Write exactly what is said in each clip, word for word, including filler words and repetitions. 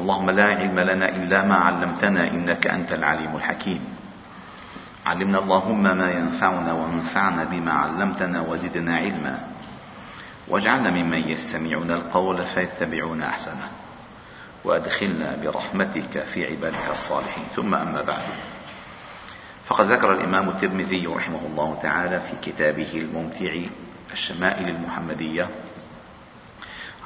اللهم لا علم لنا إلا ما علمتنا إنك أنت العليم الحكيم. علمنا اللهم ما ينفعنا وانفعنا بما علمتنا وزدنا علما، واجعلنا ممن يستمعون القول فيتبعون أحسنه، وأدخلنا برحمتك في عبادك الصالحين. ثم أما بعد، فقد ذكر الإمام الترمذي رحمه الله تعالى في كتابه الممتع الشمائل المحمديه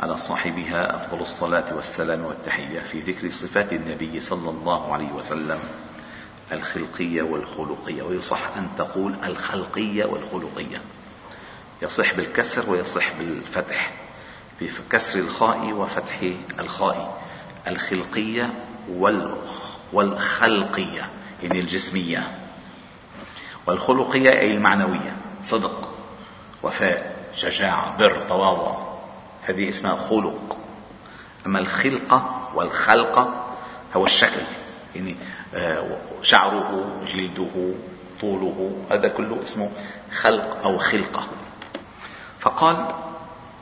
على صاحبها أفضل الصلاة والسلام والتحية في ذكر صفات النبي صلى الله عليه وسلم الخلقية والخلقية، ويصح أن تقول الخلقية والخلقية، يصح بالكسر ويصح بالفتح، بكسر الخاء وفتح الخاء، الخلقية والخلقية يعني الجسمية، والخلقية أي المعنوية، صدق، وفاء، شجاعة، بر، تواضع، هذه اسمها خلق. أما الخلقة والخلقة هو الشكل، يعني شعره، جلده، طوله، هذا كله اسمه خلق أو خلقة. فقال: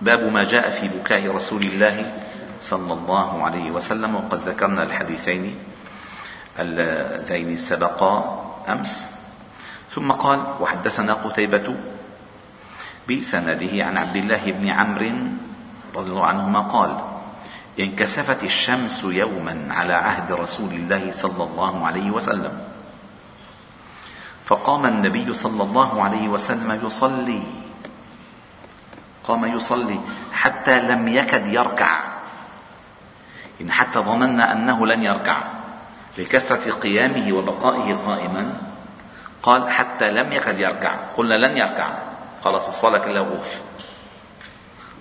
باب ما جاء في بكاء رسول الله صلى الله عليه وسلم. وقد ذكرنا الحديثين اللذين سبقا أمس. ثم قال: وحدثنا قتيبة بسنده عن عبد الله بن عمرو رضي الله عنهما قال: انكسفت الشمس يوما على عهد رسول الله صلى الله عليه وسلم، فقام النبي صلى الله عليه وسلم يصلي، قام يصلي حتى لم يكد يركع، إن حتى ظننا أنه لن يركع لكثرة قيامه وبقائه قائما، قال: حتى لم يكد يركع، قلنا لن يركع، خلاص الصلاة كلها وقوف.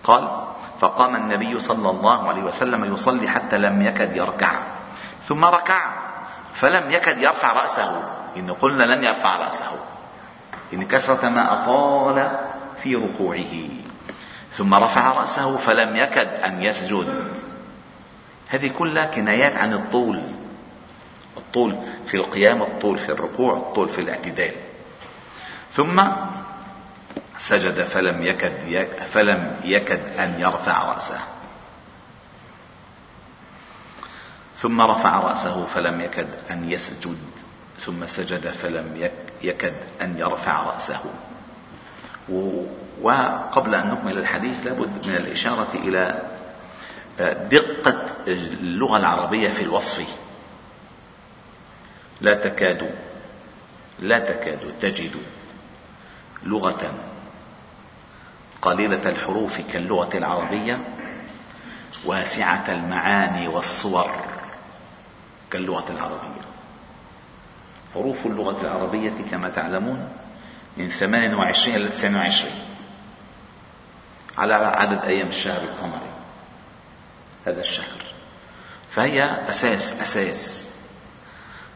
قال: فقام النبي صلى الله عليه وسلم يصلي حتى لم يكد يركع، ثم ركع فلم يكد يرفع رأسه، إن قلنا لن يرفع رأسه، إن كثرة ما أطال في ركوعه، ثم رفع رأسه فلم يكد أن يسجد. هذه كلها كنايات عن الطول، الطول في القيام، الطول في الركوع، الطول في الاعتدال. ثم سجد فلم يكد يك فلم يكد أن يرفع رأسه، ثم رفع رأسه فلم يكد أن يسجد، ثم سجد فلم يكد أن يرفع رأسه. وقبل أن نكمل الحديث لابد من الإشارة إلى دقة اللغة العربية في الوصف. لا تكاد لا تكاد تجد لغة قليلة الحروف كاللغة العربية، واسعة المعاني والصور كاللغة العربية. حروف اللغة العربية كما تعلمون من ثمانية وعشرين إلى تسعة وعشرين على عدد أيام الشهر القمري، هذا الشهر، فهي أساس أساس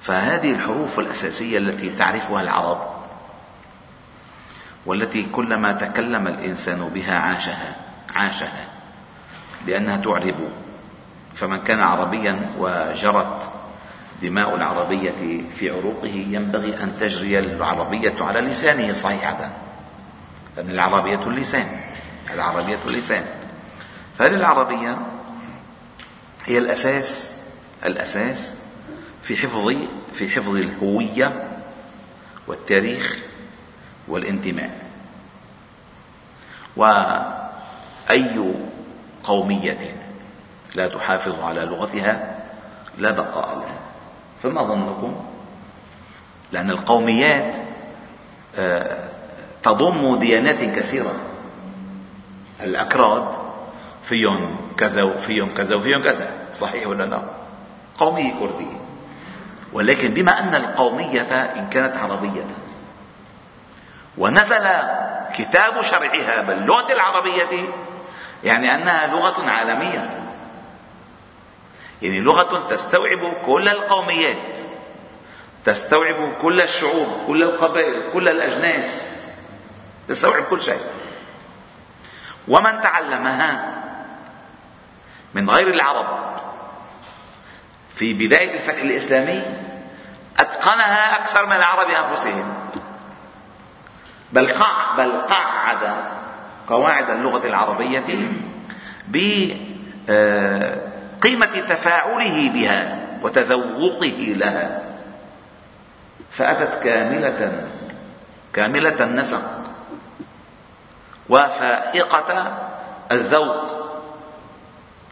فهذه الحروف الأساسية التي تعرفها العرب والتي كلما تكلم الإنسان بها عاشها عاشها لأنها تعرب. فمن كان عربيا وجرت دماء العربية في عروقه ينبغي أن تجري العربية على لسانه صحيحة، لأن العربية اللسان، العربية اللسان. فهذه العربية هي الأساس الأساس في حفظ في حفظ الهوية والتاريخ والانتماء. وأي قومية لا تحافظ على لغتها لا بقاء لها. فما ظنكم؟ لأن القوميات تضم ديانات كثيرة، الأكراد فيهم كذا وفيهم كذا وفيهم كذا، صحيح ولا لا؟ قومية كردية، ولكن بما أن القومية إن كانت عربية ونزل كتاب شرعها باللغة العربية، يعني أنها لغة عالمية، يعني لغة تستوعب كل القوميات، تستوعب كل الشعوب، كل القبائل، كل الأجناس، تستوعب كل شيء. ومن تعلمها من غير العرب في بداية الفتح الإسلامي أتقنها أكثر من العرب أنفسهم، بل قعد قواعد اللغة العربية قيمة تفاعله بها وتذوقه لها، فأتت كاملة كاملة النسق وفائقة الذوق.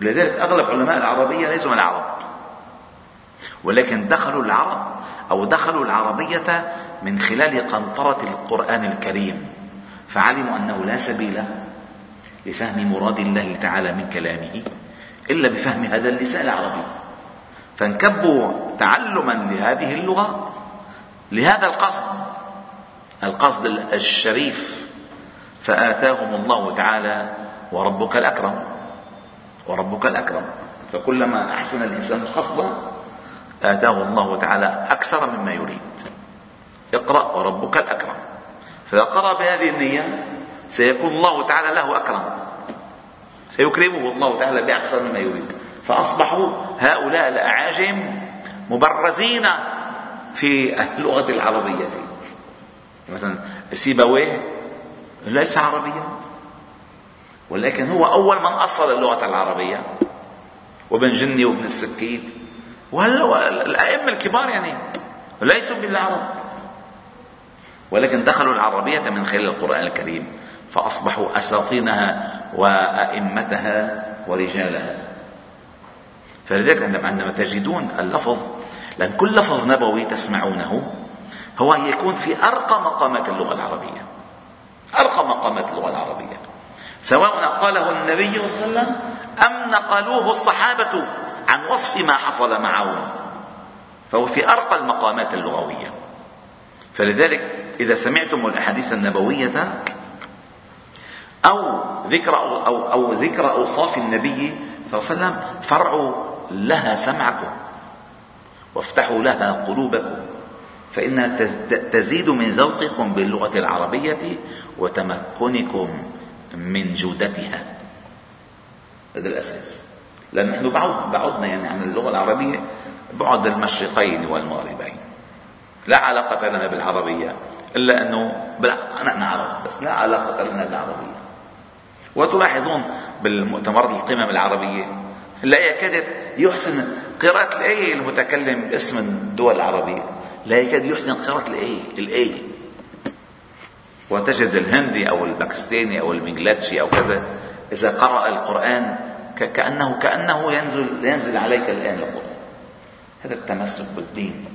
لذلك أغلب علماء العربية ليسوا من العرب، ولكن دخلوا العرب أو دخلوا العربية من خلال قنطرة القرآن الكريم، فعلموا أنه لا سبيل لفهم مراد الله تعالى من كلامه إلا بفهم هذا اللسان العربي، فانكبوا تعلما لهذه اللغة لهذا القصد، القصد الشريف، فآتاهم الله تعالى وربك الأكرم وربك الأكرم. فكلما أحسن الإنسان قصدا آتاه الله تعالى أكثر مما يريد. اقرأ وربك الأكرم، فإذا قرأ بهذه النية سيكون الله تعالى له أكرم، سيكرمه الله تعالى بأكثر مما يريد. فأصبحوا هؤلاء الأعاجم مبرزين في اللغة العربية. مثلا السيبويه ليس عربيا، ولكن هو أول من أصل اللغة العربية، وابن جني وابن السكيت والأئمة الكبار يعني ليسوا بالعرب، ولكن دخلوا العربية من خلال القرآن الكريم، فأصبحوا أساطينها وأئمتها ورجالها. فلذلك عندما تجدون اللفظ، لأن كل لفظ نبوي تسمعونه هو يكون في أرقى مقامات اللغة العربية، أرقى مقامات اللغة العربية، سواء قاله النبي صلى الله عليه وسلم أم نقلوه الصحابة عن وصف ما حصل معهم، فهو في أرقى المقامات اللغوية. فلذلك إذا سمعتم الأحاديث النبوية أو ذكر أو أو ذكر أوصاف النبي صلى الله عليه وسلم، فارعوا لها سمعكم وافتحوا لها قلوبكم، فإنها تزيد من ذوقكم باللغة العربية وتمكنكم من جودتها. هذا الأساس، لأن نحن بعضنا يعني عن اللغة العربية بعد المشرقين والمغربين، لا علاقة لنا بالعربية إلا أنه نحن عرب، بس لا علاقة لنا بالعربية. وتلاحظون بالمؤتمرات القمم العربية لا يكاد يحسن قراءة الآية المتكلم اسم الدول العربية، لا يكاد يحسن قراءة الآية الآية وتجد الهندي أو الباكستاني أو المنجلتشي أو كذا إذا قرأ القرآن كأنه كأنه ينزل ينزل عليك الآن القرآن. هذا التمسك بالدين.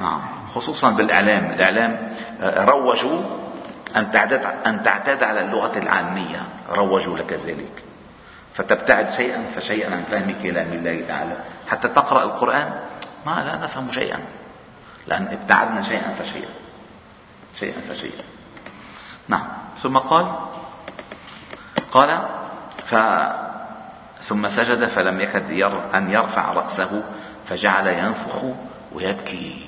نعم، خصوصا بالإعلام، الإعلام روجوا أن تعتاد أن تعتاد على اللغة العامية، روجوا لك ذلك، فتبتعد شيئا فشيئا عن فهم كلام الله تعالى، حتى تقرأ القرآن ما لا نفهم شيئا، لأن ابتعدنا شيئا فشيئا شيئا فشيئا. نعم، ثم قال قال ف ثم سجد فلم يكد ير أن يرفع رأسه، فجعل ينفخ ويبكي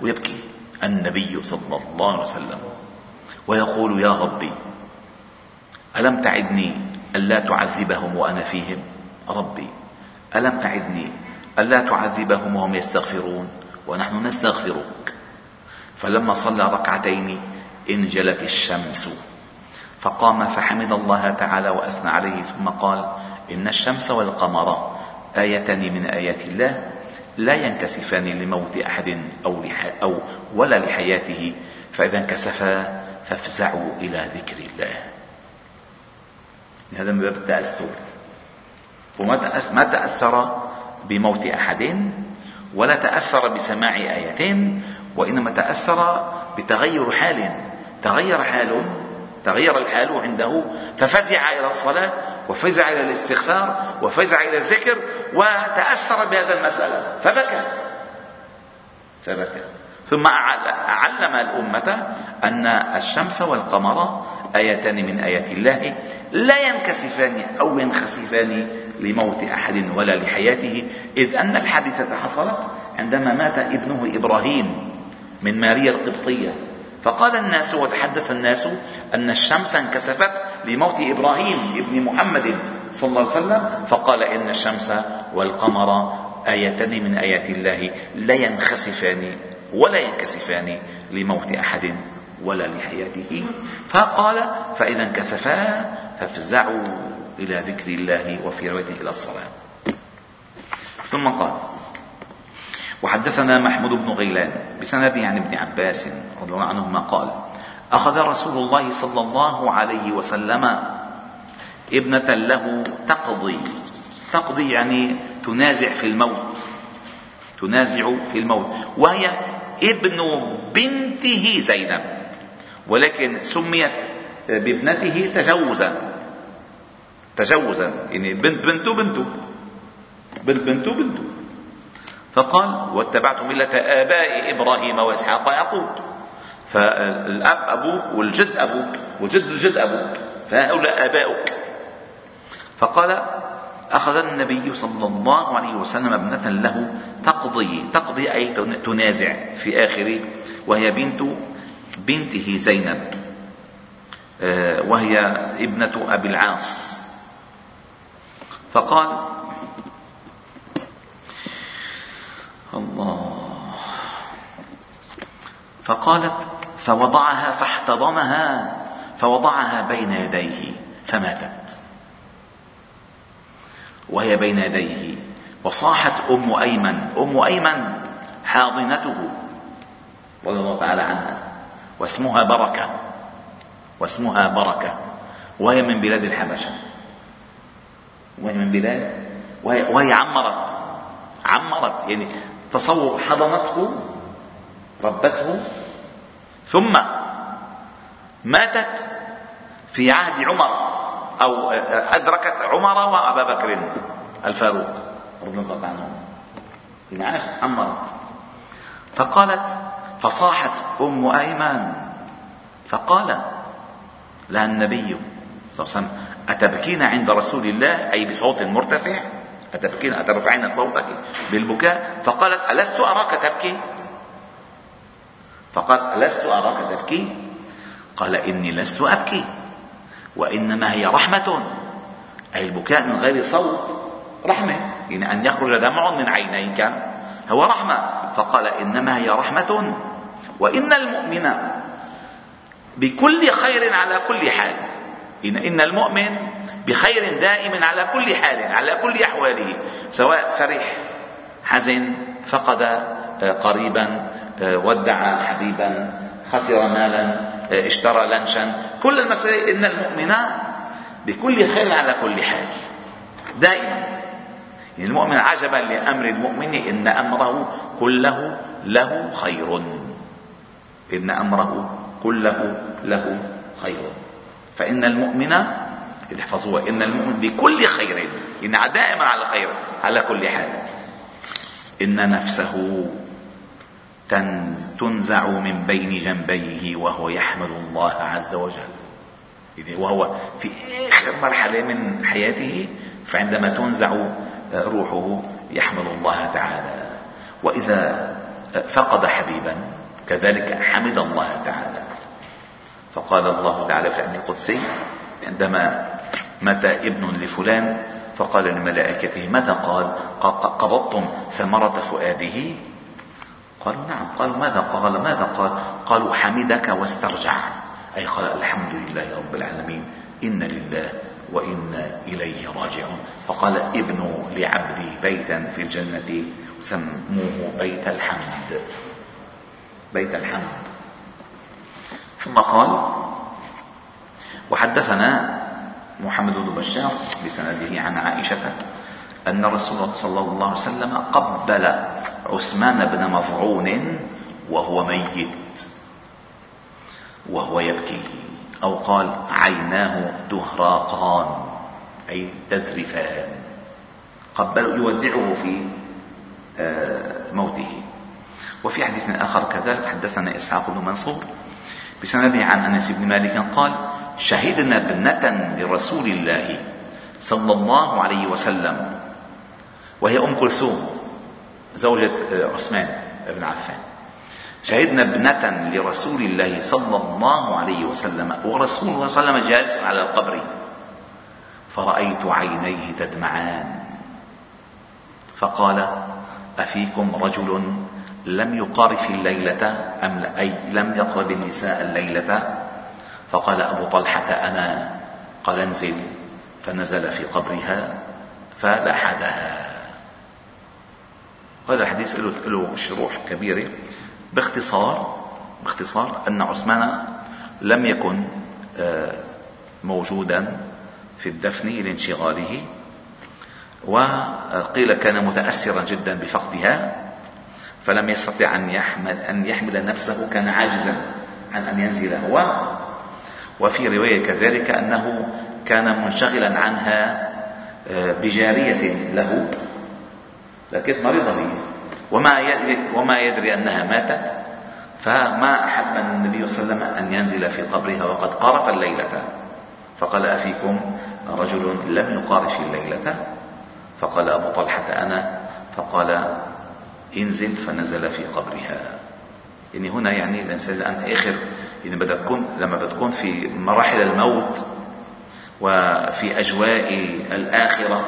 ويبكي النبي صلى الله عليه وسلم ويقول: يا ربي ألم تعدني ألا تعذبهم وأنا فيهم، ربي ألم تعدني ألا تعذبهم وهم يستغفرون ونحن نستغفرك. فلما صلى ركعتين انجلت الشمس، فقام فحمد الله تعالى وأثنى عليه، ثم قال: إن الشمس والقمر آيتان من آيات الله، لا ينكسفان لموت أحد أو, أو ولا لحياته، فإذا انكسفا فافزعوا إلى ذكر الله. هذا من باب التأثر، وما تأثر بموت أحد ولا تأثر بسماع آيتين، وإنما تأثر بتغير حال، تغير حال تغير الحال عنده، ففزع إلى الصلاة وفزع إلى الاستغفار وفزع إلى الذكر، وتأثر بهذا المسألة فبكى فبكى ثم علم الأمة أن الشمس والقمر آيتان من آيات الله، لا ينكسفان أو ينخسفان لموت أحد ولا لحياته، إذ أن الحادثة حصلت عندما مات ابنه إبراهيم من ماريا القبطية، فقال الناس وتحدث الناس أن الشمس انكسفت لموت إبراهيم ابن محمد صلى الله عليه وسلم، فقال: إن الشمس والقمر آيتان من آيات الله، لا ينخسفان ولا ينكسفان لموت أحد ولا لحياته، فقال: فإذا انكسفا فافزعوا إلى ذكر الله، وفي رواية إلى الصلاة. ثم قال: وحدثنا محمود بن غيلان بسنده عن ابن عباس رضي الله عنهما قال: أخذ رسول الله صلى الله عليه وسلم ابنة له تقضي تقضي يعني تنازع في الموت تنازع في الموت وهي ابن بنته زينب، ولكن سميت بابنته تجوزا تجوزا يعني بنت بنته بنته بنت بنته بنته فقال: واتبعت ملة آباء إبراهيم وإسحاق ويعقوب. فالأب أبوك والجد أبوك وجد الجد أبوك، فهؤلاء آباؤك. فقال: أخذ النبي صلى الله عليه وسلم ابنة له تقضي تقضي أي تنازع في آخره، وهي بنت بنته زينب، وهي ابنة أبي العاص. فقال الله فقالت: فوضعها فاحتضنها فوضعها بين يديه فماتت وهي بين يديه. وصاحت أم ايمن أم ايمن حاضنته رضي الله تعالى عنها، واسمها بركه واسمها بركه وهي من بلاد الحبشه وهي من بلاد وهي, وهي عمرت عمرت يعني تصور، حضنته ربته، ثم ماتت في عهد عمر، أو أدركت عمر وأبا بكر الفاروق رضي الله عنهم، يعني عاشت عمرت. فقالت: فصاحت أم أيمن فقال لها النبي صلى الله عليه وسلم: أتبكين عند رسول الله؟ أي بصوت مرتفع، أتبكين أترفعين صوتك بالبكاء؟ فقالت: ألست أراك تبكي؟ فقال: ألست أراك تبكي؟ قال: إني لست أبكي، وإنما هي رحمة، أي البكاء من غير صوت رحمة، يعني أن يخرج دمع من عينيك هو رحمة. فقال: إنما هي رحمة، وإن المؤمن بكل خير على كل حال، إن, إن المؤمن بخير دائم على كل حال، على كل أحواله، سواء فرح، حزن، فقد قريبا، ودع حبيبا، خسر مالا، اشترى لنشا، كل المسائل إن المؤمن بكل خير على كل حال دائما. يعني المؤمن عجبا لأمر المؤمن إن أمره كله له خير إن أمره كله له خير فإن المؤمن احفظوها، إن المؤمن بكل خير، إن دائما على خير على كل حال. إن نفسه تنزع من بين جنبيه وهو يحمل الله عز وجل، وهو في آخر مرحلة من حياته، فعندما تنزع روحه يحمل الله تعالى. وإذا فقد حبيبا كذلك حمد الله تعالى. فقال الله تعالى في الحديث القدسي عندما مات ابن لفلان فقال لملائكته: ماذا قال؟ قبضتم ثمرة فؤاده؟ قالوا: نعم. قال: ماذا قال؟ ماذا قال؟ قالوا: حمدك واسترجع، أي قال: الحمد لله رب العالمين، إن لله وإنا إليه راجعون. فقال: ابنوا لعبدي بيتا في الجنة سموه بيت الحمد بيت الحمد ثم قال: وحدثنا محمد بن بشار بسنده عن عائشة أن رسول الله صلى الله عليه وسلم قبل عثمان بن مفعون وهو ميت وهو يبكي، أو قال: عيناه تهراقان، أي تذرفان، قبل يودعه في موته. وفي حديث آخر كذلك: حدثنا إسحاق بن منصور بسنده عن أنس بن مالك قال: شهدنا ابنة لرسول الله صلى الله عليه وسلم، وهي أم كلثوم زوجة عثمان بن عفان. شهدنا ابنة لرسول الله صلى الله عليه وسلم، ورسول الله صلى الله عليه وسلم جالس على القبر، فرأيت عينيه تدمعان، فقال: أفيكم رجل لم يقارف الليلة أم لا، أي لم يقرب النساء الليلة؟ فقال أبو طلحة: أنا. قال: انزل فنزل في قبرها فلحدها. هذا الحديث له شروح كبيرة. باختصار باختصار أن عثمان لم يكن موجودا في الدفن لانشغاله، وقيل كان متأثرا جدا بفقدها فلم يستطع أن يحمل, أن يحمل نفسه، كان عاجزا عن أن ينزل هو. وفي رواية كذلك أنه كان منشغلا عنها بجارية له لكن مريضة هي وما يدري, وما يدري أنها ماتت، فما أحب النبي صلى الله عليه وسلم أن ينزل في قبرها وقد قارف الليلة، فقال أفيكم رجل لم يقارف الليلة؟ فقال أبو طلحة أنا، فقال انزل، فنزل في قبرها. يعني هنا يعني الإنسان الآن آخر، يعني بدأ تكون لما بتكون في مراحل الموت وفي أجواء الآخرة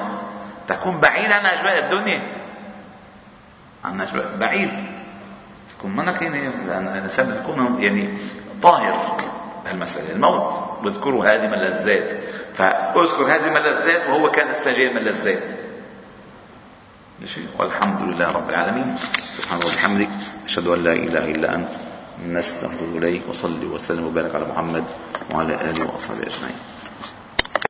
تكون بعيد عن أجواء الدنيا، عن أجواء بعيد تكون منك، يعني الإنسان تكون يعني طاهر بهالمسألة. الموت واذكروا هادم اللذات، فأذكر هادم اللذات وهو كان السجين من اللذات. والحمد لله رب العالمين، سبحانه وبحمدك، أشهد أن لا إله إلا أنت، نستغفرك إليك، وصلي وسلم وبارك على محمد وعلى آله وأصحابه أجمعين.